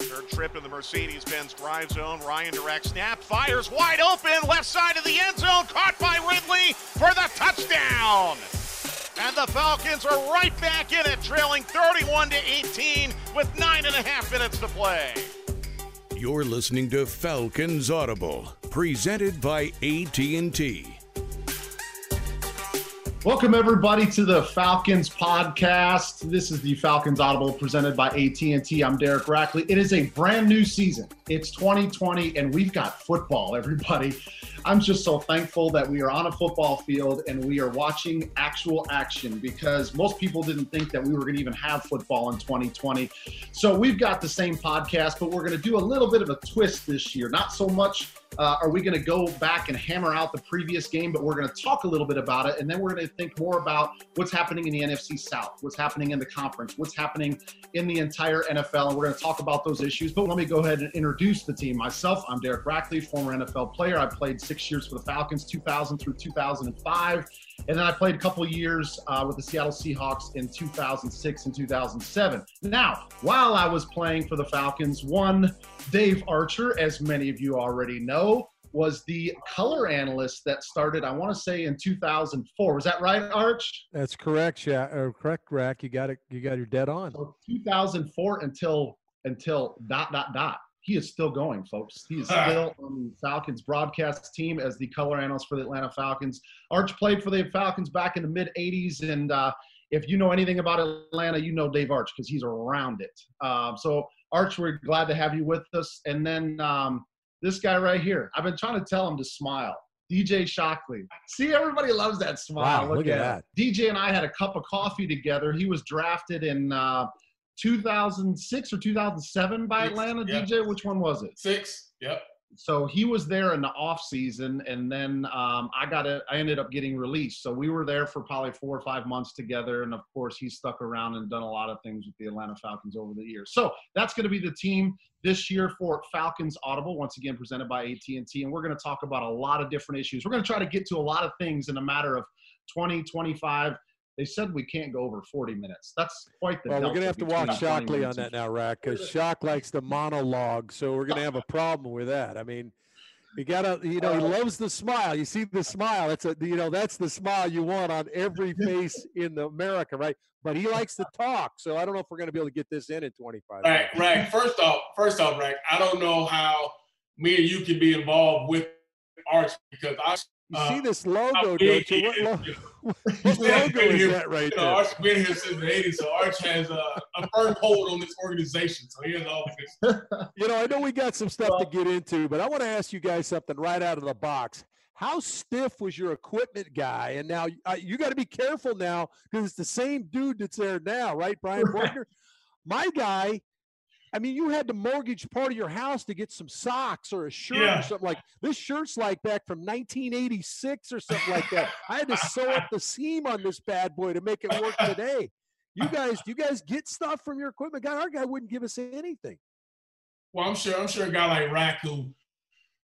Third trip in the Mercedes-Benz drive zone. Ryan direct snap, fires wide open, left side of the end zone, caught by Ridley for the touchdown. And the Falcons are right back in it, trailing 31-18 with 9.5 minutes to play. You're listening to Falcons Audible, presented by AT&T. Welcome, everybody, to the Falcons podcast. This is the Falcons Audible presented by AT&T. I'm Derek Rackley. It is a brand new season. It's 2020, and we've got football, everybody. I'm just so thankful that we are on a football field and we are watching actual action, because most people didn't think that we were going to even have football in 2020. So we've got the same podcast, but we're going to do a little bit of a twist this year. Not so much are we going to go back and hammer out the previous game, but we're going to talk a little bit about it, and then we're going to think more about what's happening in the NFC South, what's happening in the conference, what's happening in the entire NFL, and we're going to talk about those issues. But let me go ahead and introduce the team. Myself, I'm Derek Rackley, former NFL player. I played 6 years for the Falcons, 2000 through 2005, and then I played a couple years with the Seattle Seahawks in 2006 and 2007. Now, while I was playing for the Falcons, one Dave Archer, as many of you already know, was the color analyst that started, I want to say, in 2004. Was that right, Arch? That's correct, yeah. Correct, Rack. You got it. You got your dead on. So 2004 until ... He is still going, folks. He is still on the Falcons broadcast team as the color analyst for the Atlanta Falcons. Arch played for the Falcons back in the mid-'80s, and if you know anything about Atlanta, you know Dave Arch, because he's around it. So, Arch, we're glad to have you with us. And then this guy right here, I've been trying to tell him to smile. DJ Shockley. See, everybody loves that smile. Wow, look at that. DJ and I had a cup of coffee together. He was drafted in 2006 or 2007 by Atlanta, yeah. DJ? Which one was it? Six, yep. So he was there in the offseason, and then I ended up getting released. So we were there for probably 4 or 5 months together, and of course he stuck around and done a lot of things with the Atlanta Falcons over the years. So that's going to be the team this year for Falcons Audible, once again presented by AT&T, and we're going to talk about a lot of different issues. We're going to try to get to a lot of things in a matter of 20, 25 . They said we can't go over 40 minutes. That's quite the. Well, we're going to have to watch Shockley on that now, Rack, because Shock likes the monologue, so we're going to have a problem with that. I mean, he loves the smile. You see the smile. That's the smile you want on every face in America, right? But he likes to talk, so I don't know if we're going to be able to get this in 25 minutes. All right, Rack. First off, Rack, I don't know how me and you can be involved with Arch, because I. You see this logo, don't you? What logo is that right there? Arch's been here since the 80s, so Arch has a firm hold on this organization. So he has all this. I know we got some stuff to get into, but I want to ask you guys something right out of the box. How stiff was your equipment guy? And now you got to be careful now, because it's the same dude that's there now, right, Brian Boyker? My guy. I mean, you had to mortgage part of your house to get some socks or a shirt or something like this. Shirt's like back from 1986 or something like that. I had to sew up the seam on this bad boy to make it work today. Do you guys get stuff from your equipment guy? Our guy wouldn't give us anything. Well, I'm sure a guy like Rack, who,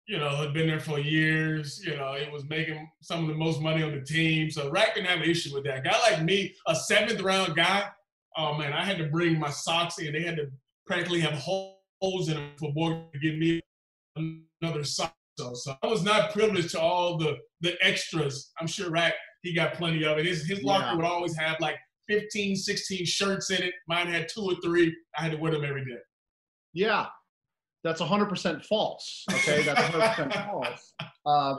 had been there for years, it was making some of the most money on the team. So Rack didn't have an issue with that. A guy like me, a 7th round guy, oh man, I had to bring my socks in. They had to practically have holes in them for Boy to give me another sock. So I was not privileged to all the extras. I'm sure Rack, he got plenty of it. His locker would always have like 15, 16 shirts in it. Mine had 2 or 3. I had to wear them every day. Yeah, that's 100% false. Okay, that's 100% false.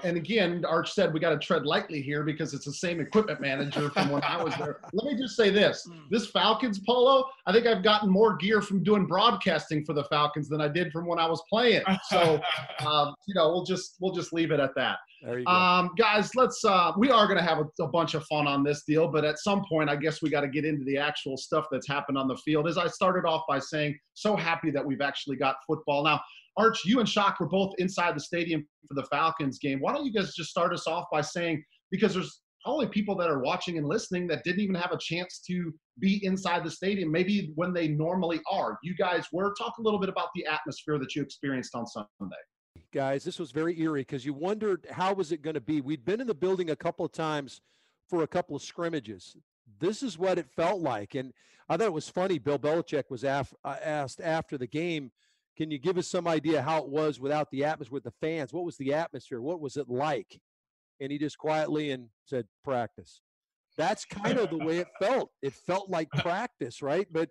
And again, Arch said we got to tread lightly here, because it's the same equipment manager from when I was there. Let me just say this. This Falcons polo, I think I've gotten more gear from doing broadcasting for the Falcons than I did from when I was playing. So, we'll just leave it at that. There you go. Guys, we are going to have a bunch of fun on this deal, but at some point, I guess we got to get into the actual stuff that's happened on the field. As I started off by saying, so happy that we've actually got football now. Arch, you and Shock were both inside the stadium for the Falcons game. Why don't you guys just start us off by saying, because there's probably people that are watching and listening that didn't even have a chance to be inside the stadium, maybe when they normally are. You guys were. Talk a little bit about the atmosphere that you experienced on Sunday. Guys, this was very eerie, because you wondered how was it going to be. We'd been in the building a couple of times for a couple of scrimmages. This is what it felt like. And I thought it was funny. Bill Belichick was asked after the game, Can you give us some idea how it was without the atmosphere, with the fans? What was the atmosphere? What was it like? And he just quietly and said, practice. That's kind of the way it felt. It felt like practice, right? But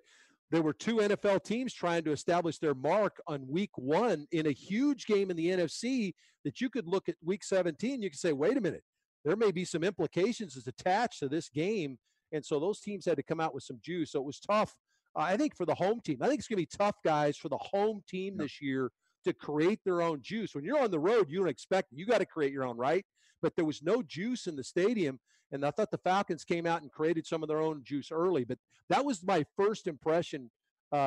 there were two NFL teams trying to establish their mark on week 1 in a huge game in the NFC that you could look at week 17, you could say, wait a minute, there may be some implications that's attached to this game. And so those teams had to come out with some juice. So it was tough, I think, for the home team. I think it's going to be tough, guys, for the home team this year to create their own juice. When you're on the road, you don't expect it. You got to create your own, right? But there was no juice in the stadium, and I thought the Falcons came out and created some of their own juice early. But that was my first impression,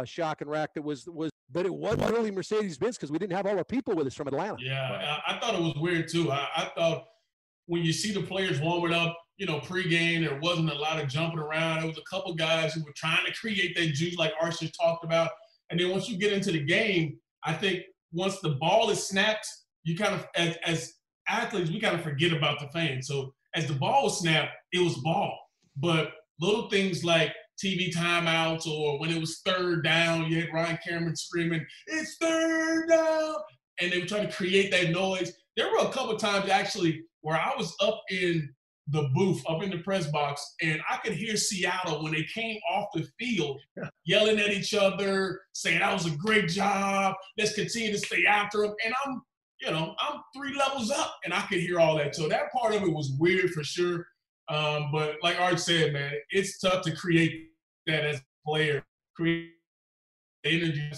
Shock and Rack, that was but it wasn't really Mercedes-Benz because we didn't have all our people with us from Atlanta. Yeah, I thought it was weird, too. I thought when you see the players warming up, you know, pregame, there wasn't a lot of jumping around. There was a couple guys who were trying to create that juice like Archer talked about. And then once you get into the game, I think once the ball is snapped, you kind of – as athletes, we kind of forget about the fans. So as the ball was snapped, it was ball. But little things like TV timeouts or when it was third down, you had Ryan Cameron screaming, it's third down. And they were trying to create that noise. There were a couple of times actually where I was up in the booth, up in the press box, and I could hear Seattle when they came off the field yelling at each other, saying that was a great job. Let's continue to stay after them. And I'm 3 levels up, and I could hear all that. So that part of it was weird for sure. But like Art said, man, it's tough to create that as a player. Create the energy.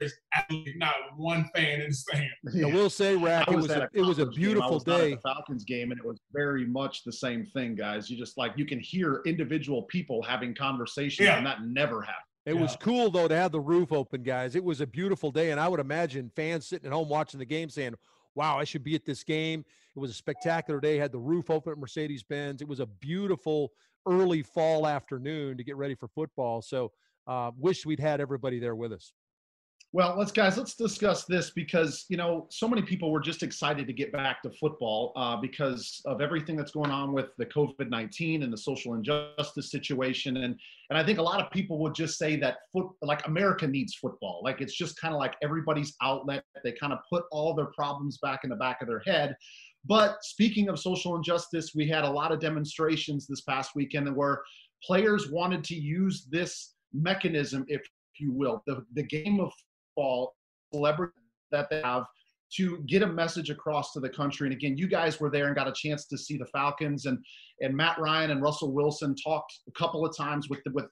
There's absolutely not one fan in the stand. Yeah. I will say, Rack, it was a beautiful day. At the Falcons game, and it was very much the same thing, guys. You just you can hear individual people having conversations, and that never happened. It was cool, though, to have the roof open, guys. It was a beautiful day, and I would imagine fans sitting at home watching the game saying, wow, I should be at this game. It was a spectacular day. Had the roof open at Mercedes-Benz. It was a beautiful early fall afternoon to get ready for football. So wish we'd had everybody there with us. Well, let's discuss this because, so many people were just excited to get back to football because of everything that's going on with the COVID-19 and the social injustice situation. And I think a lot of people would just say that America needs football. It's just kind of like everybody's outlet. They kind of put all their problems back in the back of their head. But speaking of social injustice, we had a lot of demonstrations this past weekend where players wanted to use this mechanism, if you will, the game of football celebrity that they have to get a message across to the country. And again, you guys were there and got a chance to see the Falcons and Matt Ryan and Russell Wilson talked a couple of times with the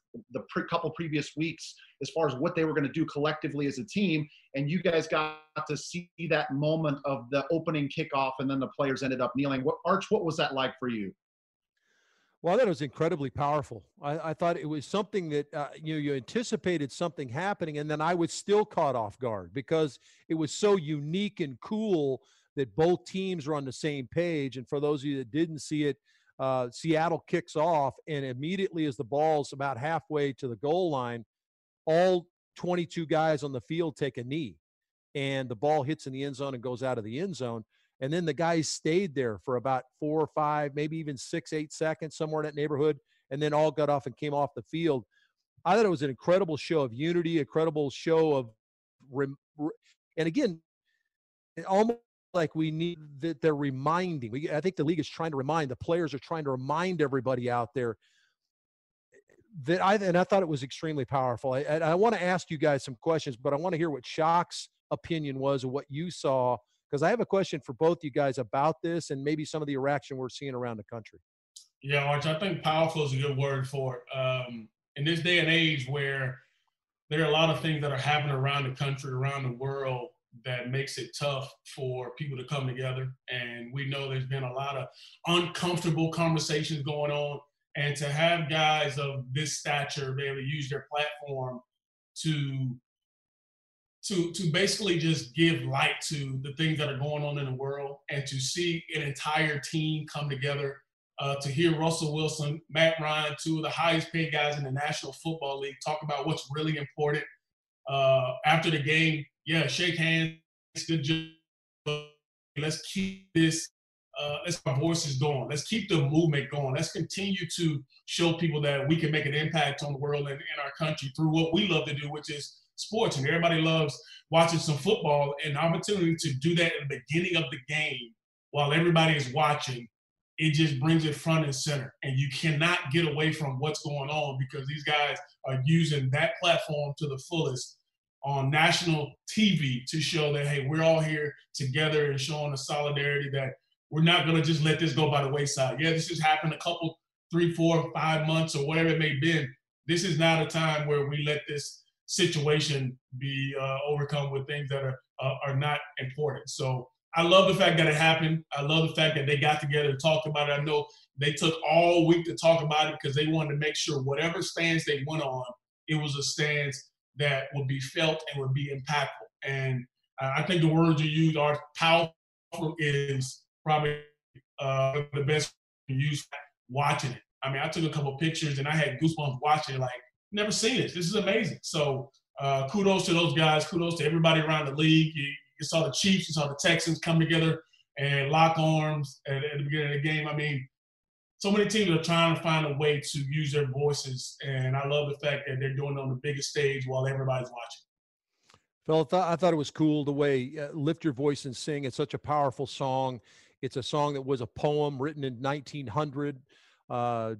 couple previous weeks as far as what they were going to do collectively as a team. And you guys got to see that moment of the opening kickoff, and then the players ended up kneeling. Arch, what was that like for you? Well, I thought it was incredibly powerful. I thought it was something that, you anticipated something happening, and then I was still caught off guard because it was so unique and cool that both teams are on the same page. And for those of you that didn't see it, Seattle kicks off, and immediately as the ball's about halfway to the goal line, all 22 guys on the field take a knee, and the ball hits in the end zone and goes out of the end zone. And then the guys stayed there for about 4 or 5, maybe even 6, 8 seconds, somewhere in that neighborhood, and then all got off and came off the field. I thought it was an incredible show of unity, incredible show of – and again, almost like we need that they're reminding. I think the league is trying to remind – the players are trying to remind everybody out there that and I thought it was extremely powerful. I want to ask you guys some questions, but I want to hear what Shock's opinion was of what you saw, because I have a question for both you guys about this and maybe some of the reaction we're seeing around the country. Yeah, Arch, I think powerful is a good word for it. In this day and age where there are a lot of things that are happening around the country, around the world, that makes it tough for people to come together. And we know there's been a lot of uncomfortable conversations going on. And to have guys of this stature be able to use their platform to basically just give light to the things that are going on in the world, and to see an entire team come together, to hear Russell Wilson, Matt Ryan, 2 of the highest paid guys in the National Football League, talk about what's really important. After the game, shake hands, good job. Let's keep this, let's keep our voices going. Let's keep the movement going. Let's continue to show people that we can make an impact on the world and in our country through what we love to do, which is sports, and everybody loves watching some football, and the opportunity to do that at the beginning of the game while everybody is watching, it just brings it front and center. And you cannot get away from what's going on because these guys are using that platform to the fullest on national TV to show that, hey, we're all here together, and showing the solidarity that we're not going to just let this go by the wayside. Yeah, this has happened a couple, 3, 4, 5 months or whatever it may be. This is not a time where we let this situation be overcome with things that are not important. So I love the fact that it happened. I love the fact that they got together and talked about it. I know they took all week to talk about it because they wanted to make sure whatever stance they went on, it was a stance that would be felt and would be impactful. And I think the words you used are powerful, is probably the best you can use watching it. I mean, I took a couple pictures and I had goosebumps watching it, like, never seen this. This is amazing. So kudos to those guys. Kudos to everybody around the league. You saw the Chiefs, you saw the Texans come together and lock arms at the beginning of the game. I mean, so many teams are trying to find a way to use their voices, and I love the fact that they're doing it on the biggest stage while everybody's watching. Phil, I thought it was cool the way Lift Your Voice and Sing. It's such a powerful song. It's a song that was a poem written in 1900.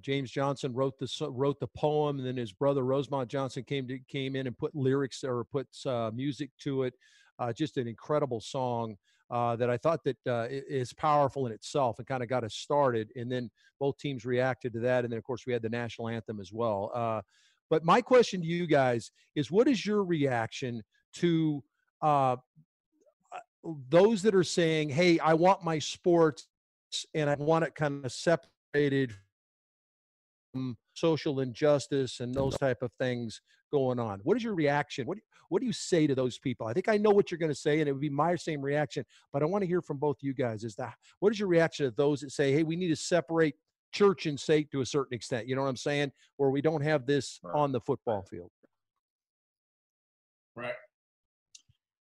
James Johnson wrote the poem, and then his brother Rosemont Johnson came in and put lyrics or put music to it. Just an incredible song that I thought that is powerful in itself and kind of got us started. And then both teams reacted to that. And then, of course, we had the national anthem as well. But my question to you guys is, what is your reaction to those that are saying, hey, I want my sports and I want it kind of separated from social injustice and those type of things going on? What is your reaction? What do you say to those people? I think I know what you're going to say, and it would be my same reaction, but I want to hear from both you guys. What is your reaction to those that say, hey, we need to separate church and state to a certain extent, you know what I'm saying, where we don't have this on the football field? Right.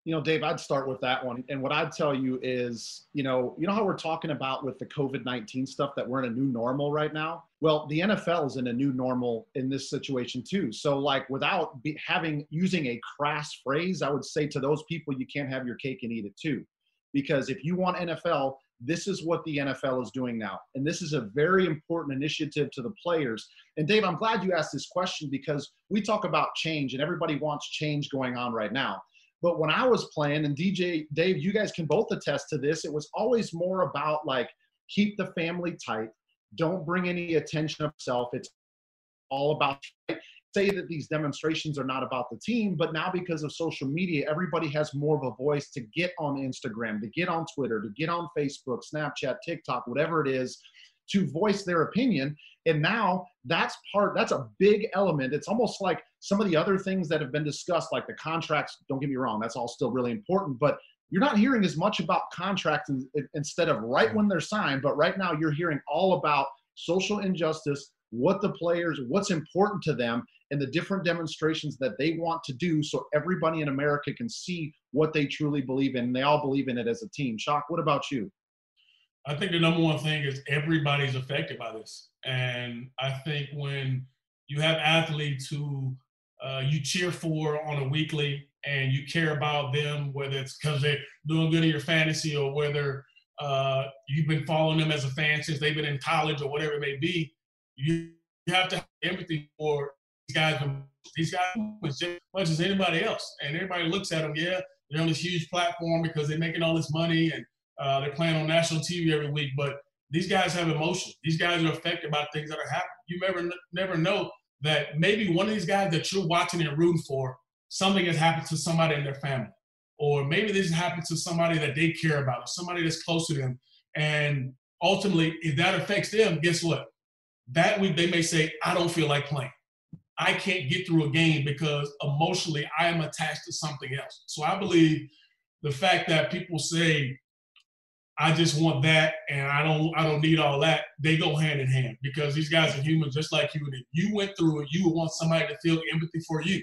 You know, Dave, I'd start with that one. And what I'd tell you is, you know how we're talking about with the COVID-19 stuff that we're in a new normal right now? Well, the NFL is in a new normal in this situation too. So like, without using a crass phrase, I would say to those people, you can't have your cake and eat it too. Because if you want NFL, this is what the NFL is doing now. And this is a very important initiative to the players. And Dave, I'm glad you asked this question, because we talk about change and everybody wants change going on right now. But when I was playing, and DJ, Dave, you guys can both attest to this, it was always more about like, keep the family tight. Don't bring any attention to yourself. It's all about, say that these demonstrations are not about the team, but now because of social media, everybody has more of a voice to get on Instagram, to get on Twitter, to get on Facebook, Snapchat, TikTok, whatever it is, to voice their opinion. And now that's a big element. It's almost like some of the other things that have been discussed, like the contracts. Don't get me wrong, that's all still really important, but you're not hearing as much about contracts instead of right when they're signed. But right now you're hearing all about social injustice, what the players, what's important to them, and the different demonstrations that they want to do so everybody in America can see what they truly believe in. And they all believe in it as a team. Shock, what about you? I think the number one thing is everybody's affected by this. And I think when you have athletes who you cheer for on a weekly and you care about them, whether it's because they're doing good in your fantasy or whether you've been following them as a fan since they've been in college or whatever it may be, you have to have empathy for these guys. These guys are just as much as anybody else. And everybody looks at them, yeah, they're on this huge platform because they're making all this money and they're playing on national TV every week, but these guys have emotion. These guys are affected by things that are happening. You never know that maybe one of these guys that you're watching and rooting for, something has happened to somebody in their family, or maybe this has happened to somebody that they care about, or somebody that's close to them. And ultimately, if that affects them, guess what? That week they may say, I don't feel like playing. I can't get through a game because emotionally I am attached to something else. So I believe the fact that people say, I just want that, and I don't need all that. They go hand in hand because these guys are humans just like you. And if you went through it, you would want somebody to feel empathy for you.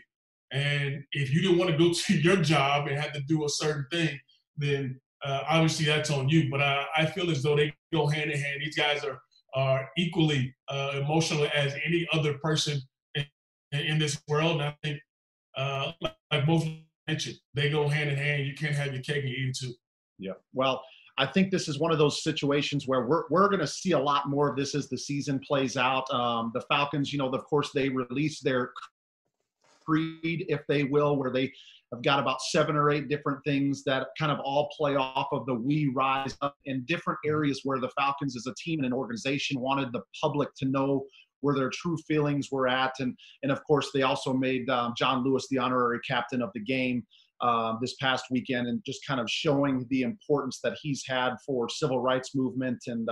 And if you didn't want to go to your job and have to do a certain thing, then obviously that's on you. But I feel as though they go hand in hand. These guys are equally emotional as any other person in this world. And I think like both mentioned, they go hand in hand. You can't have your cake and eat it too. Yeah. Well, I think this is one of those situations where we're going to see a lot more of this as the season plays out. The Falcons, you know, of course, they release their creed, if they will, where they have got about 7 or 8 different things that kind of all play off of the "we rise up" in different areas where the Falcons as a team and an organization wanted the public to know where their true feelings were at. And of course, they also made John Lewis the honorary captain of the game this past weekend, and just kind of showing the importance that he's had for civil rights movement and,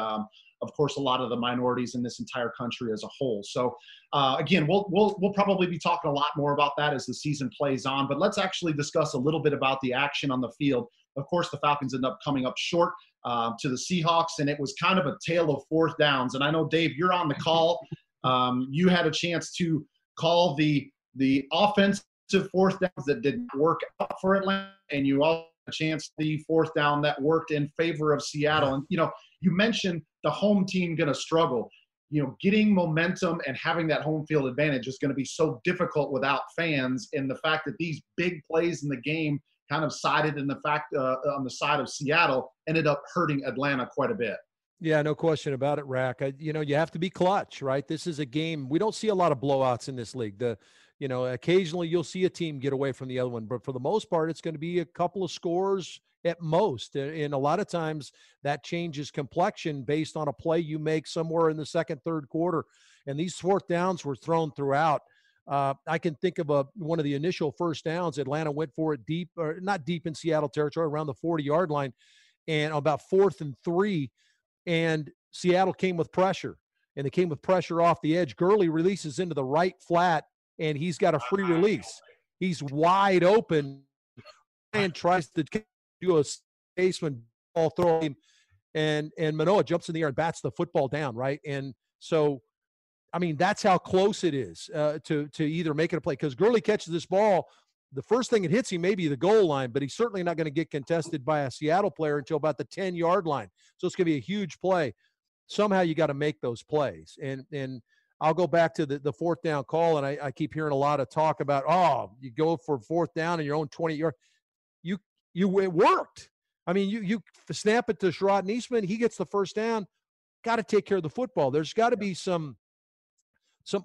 of course, a lot of the minorities in this entire country as a whole. So, again, we'll probably be talking a lot more about that as the season plays on, but let's actually discuss a little bit about the action on the field. Of course, the Falcons end up coming up short to the Seahawks, and it was kind of a tale of 4th downs. And I know, Dave, you're on the call. You had a chance to call the offensive 4th downs that didn't work out for Atlanta, and you also had a chance the 4th down that worked in favor of Seattle. And, you know, you mentioned the home team going to struggle. You know, getting momentum and having that home field advantage is going to be so difficult without fans, and the fact that these big plays in the game kind of sided in the fact on the side of Seattle ended up hurting Atlanta quite a bit. Yeah, no question about it, Rack. You know, you have to be clutch, right? This is a game. We don't see a lot of blowouts in this league. You know, occasionally you'll see a team get away from the other one, but for the most part, it's going to be a couple of scores at most. And a lot of times that changes complexion based on a play you make somewhere in the second, third quarter. And these 4th downs were thrown throughout. I can think of one of the initial 1st downs. Atlanta went for it deep, or not deep in Seattle territory, around the 40-yard line, and about 4th and 3. And Seattle came with pressure, and they came with pressure off the edge. Gurley releases into the right flat, and he's got a free release. He's wide open. Ryan tries to do a spaceman ball throw him, and Manoah jumps in the air and bats the football down, right? And so, I mean, that's how close it is to either making a play, because Gurley catches this ball. The first thing it hits him may be the goal line, but he's certainly not going to get contested by a Seattle player until about the 10-yard line. So it's going to be a huge play. Somehow you got to make those plays. And I'll go back to the 4th down call, and I keep hearing a lot of talk about, oh, you go for 4th down and your own 20-yard. It worked. I mean, you snap it to Sherrod Eastman. He gets the 1st down. Got to take care of the football. There's got to be some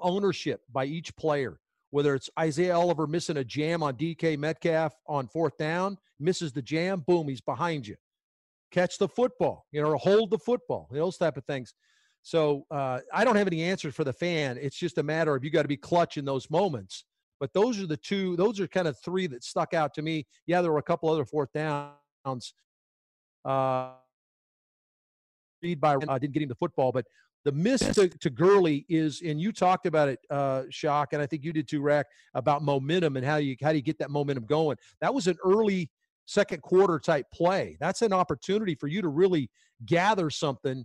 ownership by each player, whether it's Isaiah Oliver missing a jam on DK Metcalf on 4th down, misses the jam, boom, he's behind you. Catch the football, you know, or hold the football, those type of things. So I don't have any answers for the fan. It's just a matter of you got to be clutch in those moments. But those are those are kind of 3 that stuck out to me. Yeah, there were a couple other 4th downs. Lead by Ryan, didn't get him the football, but the miss to Gurley is, and you talked about it, Shock, and I think you did too, Rack, about momentum and how do you get that momentum going. That was an early second quarter type play. That's an opportunity for you to really gather something,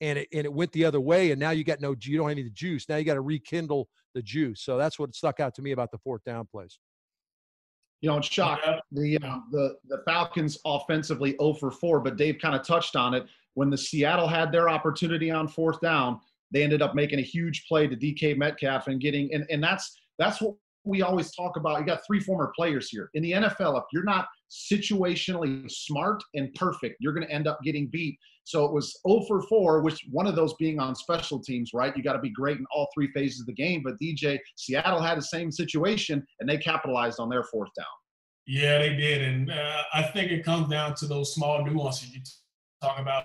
and it went the other way, and now you don't have any juice. Now you got to rekindle the juice. So that's what stuck out to me about the 4th down plays. You know, Shock, the Falcons offensively 0 for 4, but Dave kind of touched on it. When the Seattle had their opportunity on 4th down, they ended up making a huge play to DK Metcalf and getting – and that's what we always talk about. You got 3 former players here. In the NFL, if you're not situationally smart and perfect, you're going to end up getting beat. So it was 0 for 4, which one of those being on special teams, right? You got to be great in all 3 phases of the game. But, DJ, Seattle had the same situation, and they capitalized on their 4th down. Yeah, they did. And I think it comes down to those small nuances you talk about.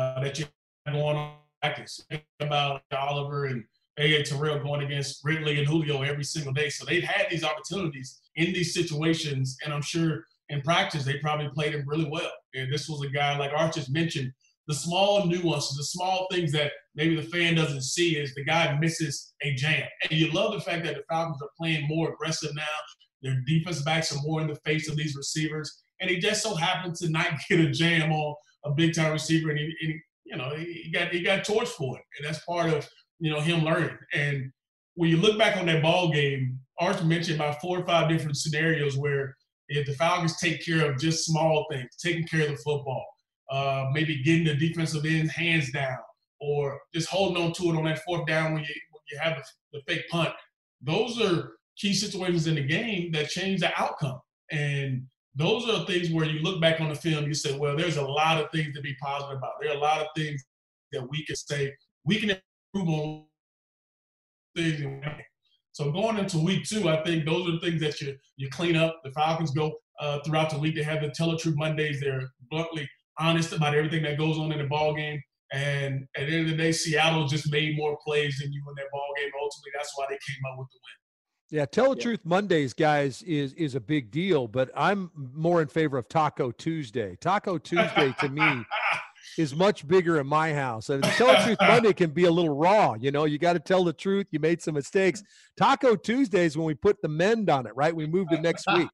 That you have going on practice. Think about Oliver and A.A. Terrell going against Ridley and Julio every single day. So they've had these opportunities in these situations, and I'm sure in practice they probably played him really well. And this was a guy, like Archer's mentioned, the small nuances, the small things that maybe the fan doesn't see is the guy misses a jam. And you love the fact that the Falcons are playing more aggressive now. Their defense backs are more in the face of these receivers. And he just so happened to not get a jam on a big-time receiver, and he got torched for it, and that's part of, you know, him learning. And when you look back on that ball game, Arch mentioned about 4 or 5 different scenarios where if the Falcons take care of just small things, taking care of the football, maybe getting the defensive end hands down, or just holding on to it on that 4th down when you have the fake punt, those are key situations in the game that changed the outcome. And those are things where you look back on the film, you say, well, there's a lot of things to be positive about. There are a lot of things that we can say we can improve on things. So going into week two, I think those are the things that you clean up. The Falcons go throughout the week. They have the Tell the Truth Mondays. They're bluntly honest about everything that goes on in the ballgame. And at the end of the day, Seattle just made more plays than you in that ballgame. Ultimately, that's why they came out with the win. Yeah, Tell the Truth Mondays, guys, is a big deal, but I'm more in favor of Taco Tuesday. Taco Tuesday, to me, is much bigger in my house. And Tell the Truth Monday can be a little raw. You know, you got to tell the truth. You made some mistakes. Taco Tuesday is when we put the mend on it, right? We moved to next week.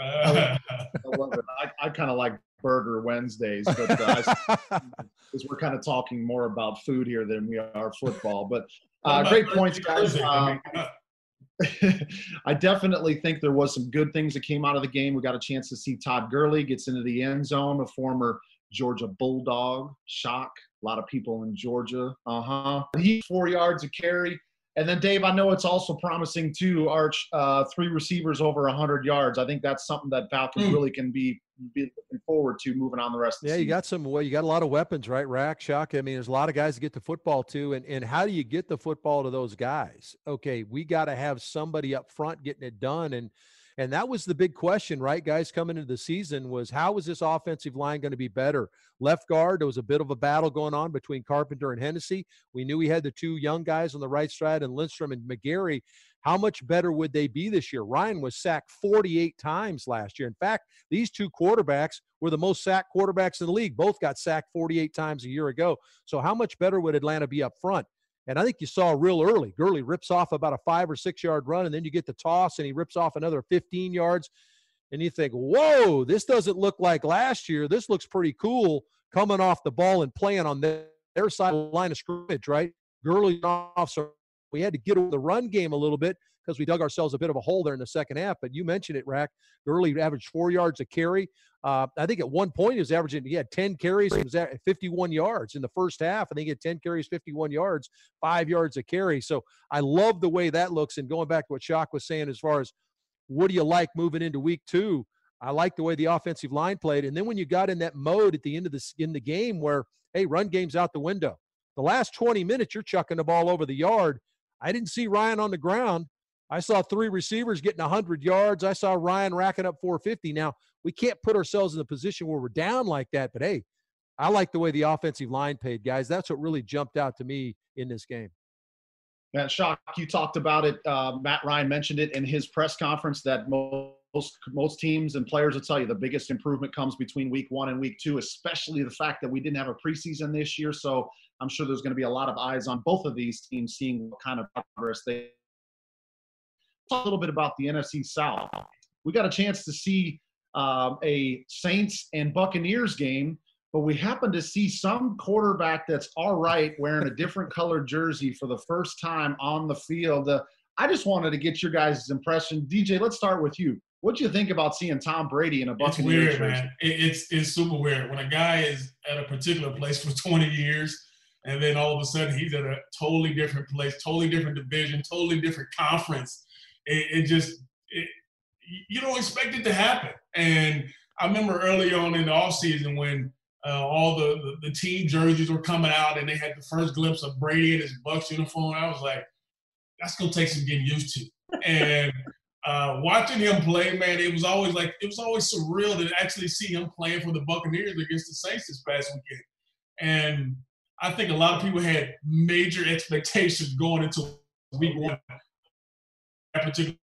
I love it. I kind of like Burger Wednesdays, but because we're kind of talking more about food here than we are football. But great points, guys. I definitely think there was some good things that came out of the game. We got a chance to see Todd Gurley gets into the end zone, a former Georgia Bulldog. Shock. A lot of people in Georgia. He 4 yards a carry. And then, Dave, I know it's also promising, too, Arch, three receivers over 100 yards. I think that's something that Falcons really can be looking forward to moving on the rest of the season. Yeah, you got a lot of weapons, right, Rack, Shock? I mean, there's a lot of guys to get the football to. And how do you get the football to those guys? Okay, we got to have somebody up front getting it done. And that was the big question, right, guys, coming into the season was how was this offensive line going to be better? Left guard, there was a bit of a battle going on between Carpenter and Hennessy. We knew we had the two young guys on the right side and Lindstrom and McGarry. How much better would they be this year? Ryan was sacked 48 times last year. In fact, these two quarterbacks were the most sacked quarterbacks in the league. Both got sacked 48 times a year ago. So how much better would Atlanta be up front? And I think you saw real early, Gurley rips off about a 5 or 6 yard run, and then you get the toss, and he rips off another 15 yards. And you think, whoa, this doesn't look like last year. This looks pretty cool coming off the ball and playing on their side of the line of scrimmage, right? Gurley off, so we had to get over the run game a little bit because we dug ourselves a bit of a hole there in the second half. But you mentioned it, Rack. Gurley averaged 4 yards a carry. I think at one point he was averaging, he had 10 carries, he was at 51 yards in the first half. I think he had 10 carries, 51 yards, 5 yards a carry. So I love the way that looks. And going back to what Shock was saying as far as what do you like moving into week two, I like the way the offensive line played. And then when you got in that mode at the end of this in the game where, hey, run game's out the window. The last 20 minutes, you're chucking the ball over the yard. I didn't see Ryan on the ground. I saw three receivers getting 100 yards. I saw Ryan racking up 450. Now, we can't put ourselves in a position where we're down like that, but, hey, I like the way the offensive line played, guys. That's what really jumped out to me in this game. Matt, Shock, you talked about it. Matt Ryan mentioned it in his press conference that most teams and players will tell you the biggest improvement comes between week one and week two, especially the fact that we didn't have a preseason this year. So I'm sure there's going to be a lot of eyes on both of these teams seeing what kind of progress they – a little bit about the NFC South. We got a chance to see a Saints and Buccaneers game, but we happened to see some quarterback that's all right wearing a different colored jersey for the first time on the field. I just wanted to get your guys' impression. DJ, let's start with you. What do you think about seeing Tom Brady in a Buccaneers jersey? It's weird, man. It's super weird. When a guy is at a particular place for 20 years and then all of a sudden he's at a totally different place, totally different division, totally different conference. It just you don't expect it to happen. And I remember early on in the offseason when all the team jerseys were coming out and they had the first glimpse of Brady in his Bucs uniform. I was like, that's going to take some getting used to. And watching him play, man, it was always surreal to actually see him playing for the Buccaneers against the Saints this past weekend. And I think a lot of people had major expectations going into week one. That particular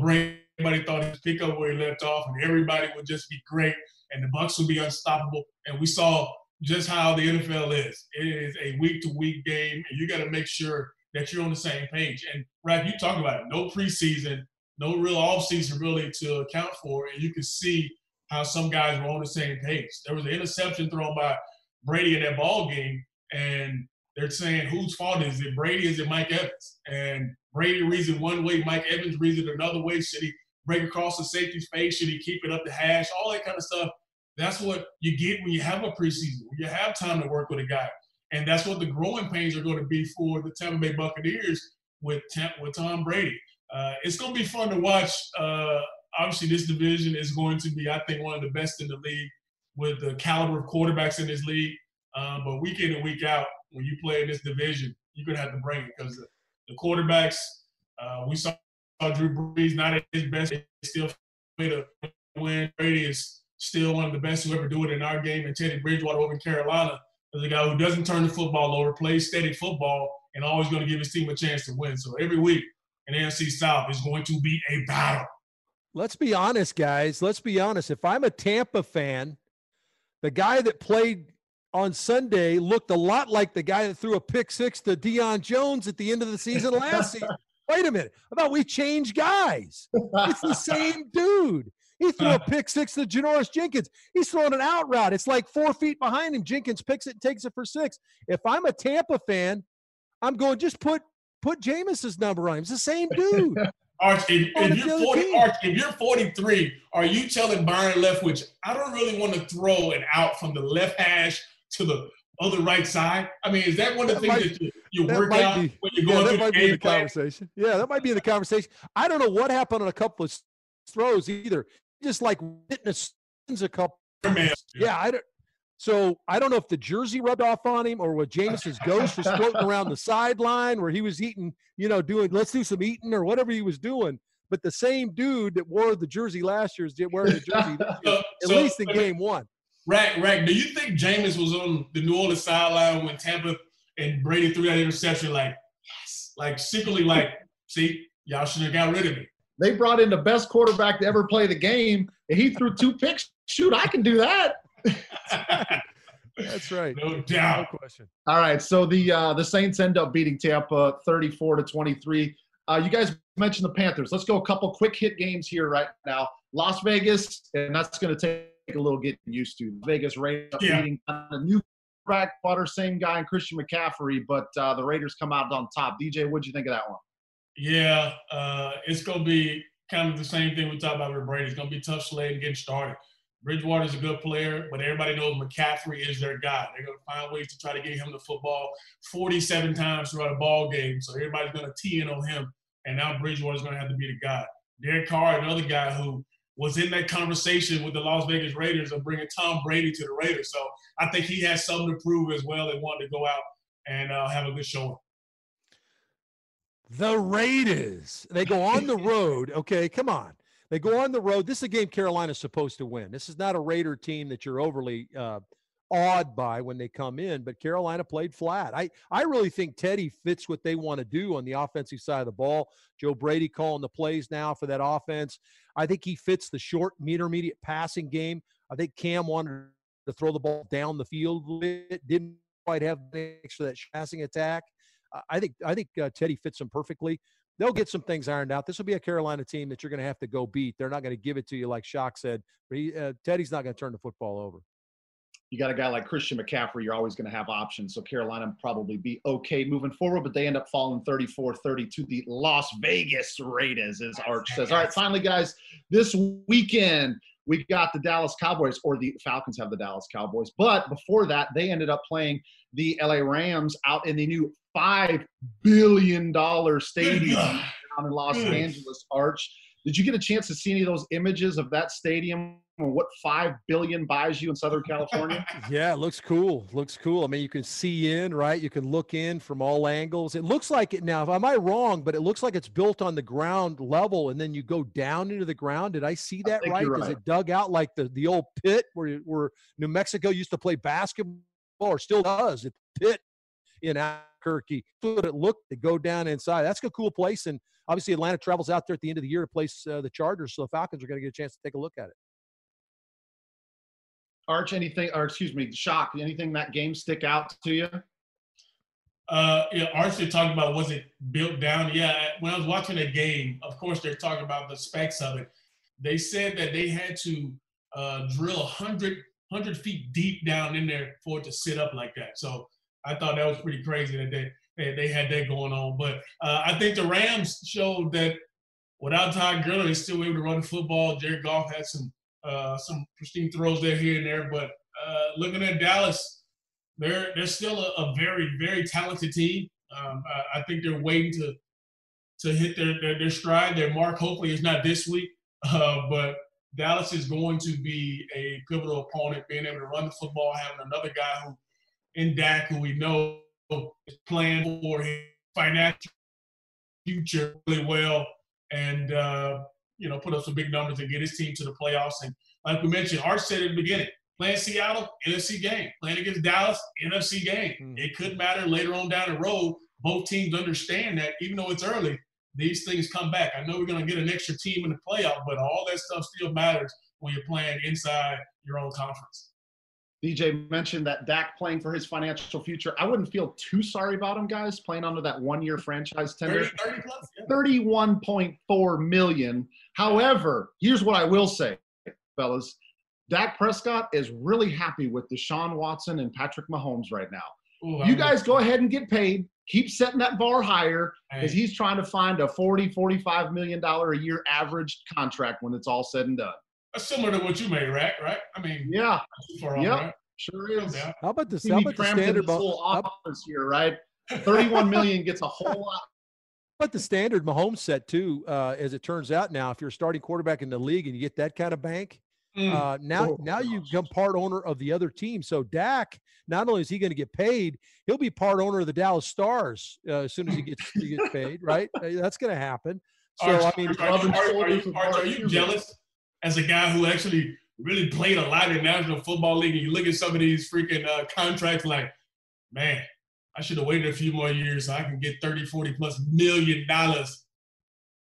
break, everybody thought he'd pick up where he left off and everybody would just be great and the Bucs would be unstoppable. And we saw just how the NFL is. It is a week-to-week game, and you got to make sure that you're on the same page. And, Rack, you talk about it. No preseason, no real offseason really to account for. And you can see how some guys were on the same page. There was an interception thrown by Brady in that ball game, and they're saying, whose fault is it? Brady, is it Mike Evans? And Brady reasoned one way, Mike Evans reasoned another way. Should he break across the safety's face? Should he keep it up the hash? All that kind of stuff. That's what you get when you have a preseason, when you have time to work with a guy. And that's what the growing pains are going to be for the Tampa Bay Buccaneers with Tom Brady. It's going to be fun to watch. Obviously, this division is going to be, I think, one of the best in the league with the caliber of quarterbacks in this league. But week in and week out, when you play in this division, you're going to have to bring it because the quarterbacks, we saw Drew Brees not at his best. They still made a win. Brady is still one of the best who ever do it in our game. And Teddy Bridgewater over in Carolina is a guy who doesn't turn the football over, plays steady football, and always going to give his team a chance to win. So every week in NFC South is going to be a battle. Let's be honest, guys. Let's be honest. If I'm a Tampa fan, the guy that played on Sunday looked a lot like the guy that threw a pick six to Deion Jones at the end of the season last season. Wait a minute. How about we change guys? It's the same dude. He threw a pick six to Janoris Jenkins. He's throwing an out route. It's like 4 feet behind him. Jenkins picks it and takes it for six. If I'm a Tampa fan, I'm going, just put Jameis's number on him. It's the same dude. Arch, if you're 43, are you telling Byron Leftwich, I don't really want to throw it out from the left hash to the other right side? I mean, is that one of the things that you work out when you're going through the game conversation? Yeah, that might be in the conversation. I don't know what happened on a couple of throws either. Just like witness a couple. Yeah, I don't. So I don't know if the jersey rubbed off on him or what Jameis's ghost was floating around the sideline where he was eating, you know, doing let's do some eating or whatever he was doing. But the same dude that wore the jersey last year is wearing the jersey least in game one. Rack, do you think Jameis was on the New Orleans sideline when Tampa and Brady threw that interception? Like, yes. Like, secretly, like, see, y'all should have got rid of me. They brought in the best quarterback to ever play the game, and he threw two picks. Shoot, I can do that. That's right. No doubt. No question. All right, so the Saints end up beating Tampa 34-23. You guys mentioned the Panthers. Let's go a couple quick hit games here right now. Las Vegas, and that's going to take a little getting used to. Vegas Raiders beating a new quarterback, same guy, and Christian McCaffrey, but the Raiders come out on top. DJ, what'd you think of that one? Yeah, it's going to be kind of the same thing we talked about with Brady. It's going to be tough sledding getting started. Bridgewater's a good player, but everybody knows McCaffrey is their guy. They're going to find ways to try to get him the football 47 times throughout a ball game, so everybody's going to tee in on him, and now Bridgewater's going to have to be the guy. Derek Carr, another guy who was in that conversation with the Las Vegas Raiders of bringing Tom Brady to the Raiders, so I think he has something to prove as well and wanted to go out and have a good showing. The Raiders, they go on the road. Okay, come on. They go on the road. This is a game Carolina's supposed to win. This is not a Raider team that you're overly awed by when they come in, but Carolina played flat. I really think Teddy fits what they want to do on the offensive side of the ball. Joe Brady calling the plays now for that offense. I think he fits the short, intermediate passing game. I think Cam wanted to throw the ball down the field a bit. Didn't quite have the extra that passing attack. I think Teddy fits them perfectly. They'll get some things ironed out. This will be a Carolina team that you're going to have to go beat. They're not going to give it to you like Shock said. But Teddy's not going to turn the football over. You got a guy like Christian McCaffrey, you're always going to have options. So Carolina probably be okay moving forward, but they end up falling 34-30 to the Las Vegas Raiders, as Arch says. All right, finally, guys, this weekend we got the Dallas Cowboys, or the Falcons have the Dallas Cowboys. But before that, they ended up playing the LA Rams out in the new $5 billion stadium down in Los Angeles. Arch, did you get a chance to see any of those images of that stadium or what $5 billion buys you in Southern California? Yeah, it looks cool. Looks cool. I mean, you can see in, right? You can look in from all angles. It looks like it now. Am I wrong? But it looks like it's built on the ground level, and then you go down into the ground. Did I see that right? Because it dug out like the old pit where New Mexico used to play basketball, or still does. It's pit in Albuquerque. That's what it looked to go down inside. That's a cool place, and obviously Atlanta travels out there at the end of the year to place the Chargers, so the Falcons are going to get a chance to take a look at it. Arch, anything, or excuse me, Shock, anything that game stick out to you? Yeah, Arch, you're talking about was it built down? Yeah, when I was watching a game, of course they're talking about the specs of it. They said that they had to drill 100 feet deep down in there for it to sit up like that. So I thought that was pretty crazy that they had that going on. But I think the Rams showed that without Todd Gurley, they're still able to run the football. Jared Goff had some pristine throws there, here and there. But looking at Dallas, they're still a very, very talented team. I think they're waiting to to hit their stride, their mark. Hopefully it's not this week, but Dallas is going to be a pivotal opponent, being able to run the football, having another guy who in Dak, who we know is playing for his financial future really well, and put up some big numbers and get his team to the playoffs. And like we mentioned, Arch said at the beginning, playing Seattle, NFC game. Playing against Dallas, NFC game. It could matter later on down the road. Both teams understand that, even though it's early, these things come back. I know we're going to get an extra team in the playoff, but all that stuff still matters when you're playing inside your own conference. DJ mentioned that Dak playing for his financial future. I wouldn't feel too sorry about him, guys, playing under that one-year franchise tender. 30 plus, yeah. $31.4 million. However, here's what I will say, fellas. Dak Prescott is really happy with Deshaun Watson and Patrick Mahomes right now. Ooh, you guys go ahead and get paid. Keep setting that bar higher because he's trying to find a $40, $45 million a year average contract when it's all said and done. That's similar to what you made, Rack, right? I mean, yeah. Right? Sure is. Yeah. How about the standard office here, right? $31 million gets a whole lot. But the standard Mahomes set, too, as it turns out now, if you're a starting quarterback in the league and you get that kind of bank, now you become part owner of the other team. So Dak, not only is he going to get paid, he'll be part owner of the Dallas Stars as soon as he gets paid, right? That's going to happen. So, are you jealous as a guy who actually really played a lot in the National Football League, and you look at some of these freaking contracts like, man, I should have waited a few more years so I can get $30, $40+ million.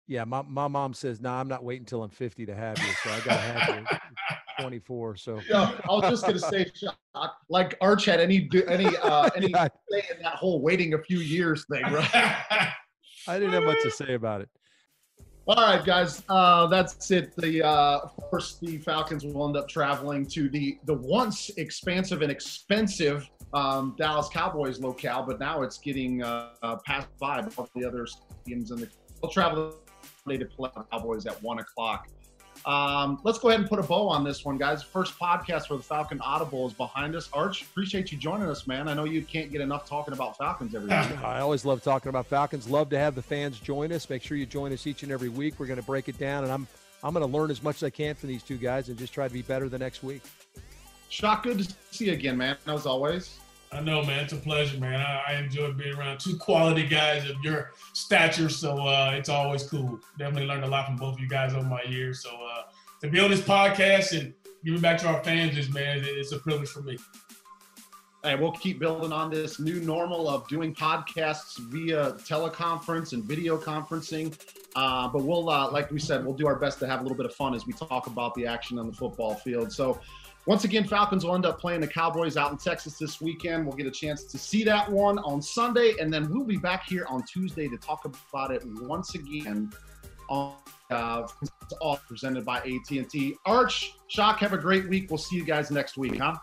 Yeah, my mom says, no, I'm not waiting until I'm 50 to have you, so I got to have you 24. So yeah, I was just going to say, like Arch had any say in that whole waiting a few years thing, right? I didn't have much to say about it. All right, guys, that's it. Of course, the Falcons will end up traveling to the once expansive and expensive Dallas Cowboys locale, but now it's getting passed by all the other stadiums in the – they'll travel to play the Cowboys at 1 o'clock. Let's go ahead and put a bow on this one, guys. First podcast for the Falcon Audible is behind us. Arch, appreciate you joining us, man. I know you can't get enough talking about Falcons every week. I always love talking about Falcons. Love to have the fans join us. Make sure you join us each and every week. We're going to break it down, and I'm going to learn as much as I can from these two guys and just try to be better the next week. Shock, good to see you again, man, as always. I know, man. It's a pleasure, man. I enjoy being around two quality guys of your stature, so it's always cool. Definitely learned a lot from both of you guys over my years. So to be on this podcast and giving back to our fans is, man, it's a privilege for me. Hey, we'll keep building on this new normal of doing podcasts via teleconference and video conferencing. But we'll, like we said, we'll do our best to have a little bit of fun as we talk about the action on the football field. So, once again, Falcons will end up playing the Cowboys out in Texas this weekend. We'll get a chance to see that one on Sunday, and then we'll be back here on Tuesday to talk about it once again on all presented by AT&T. Arch, Shock, have a great week. We'll see you guys next week, huh?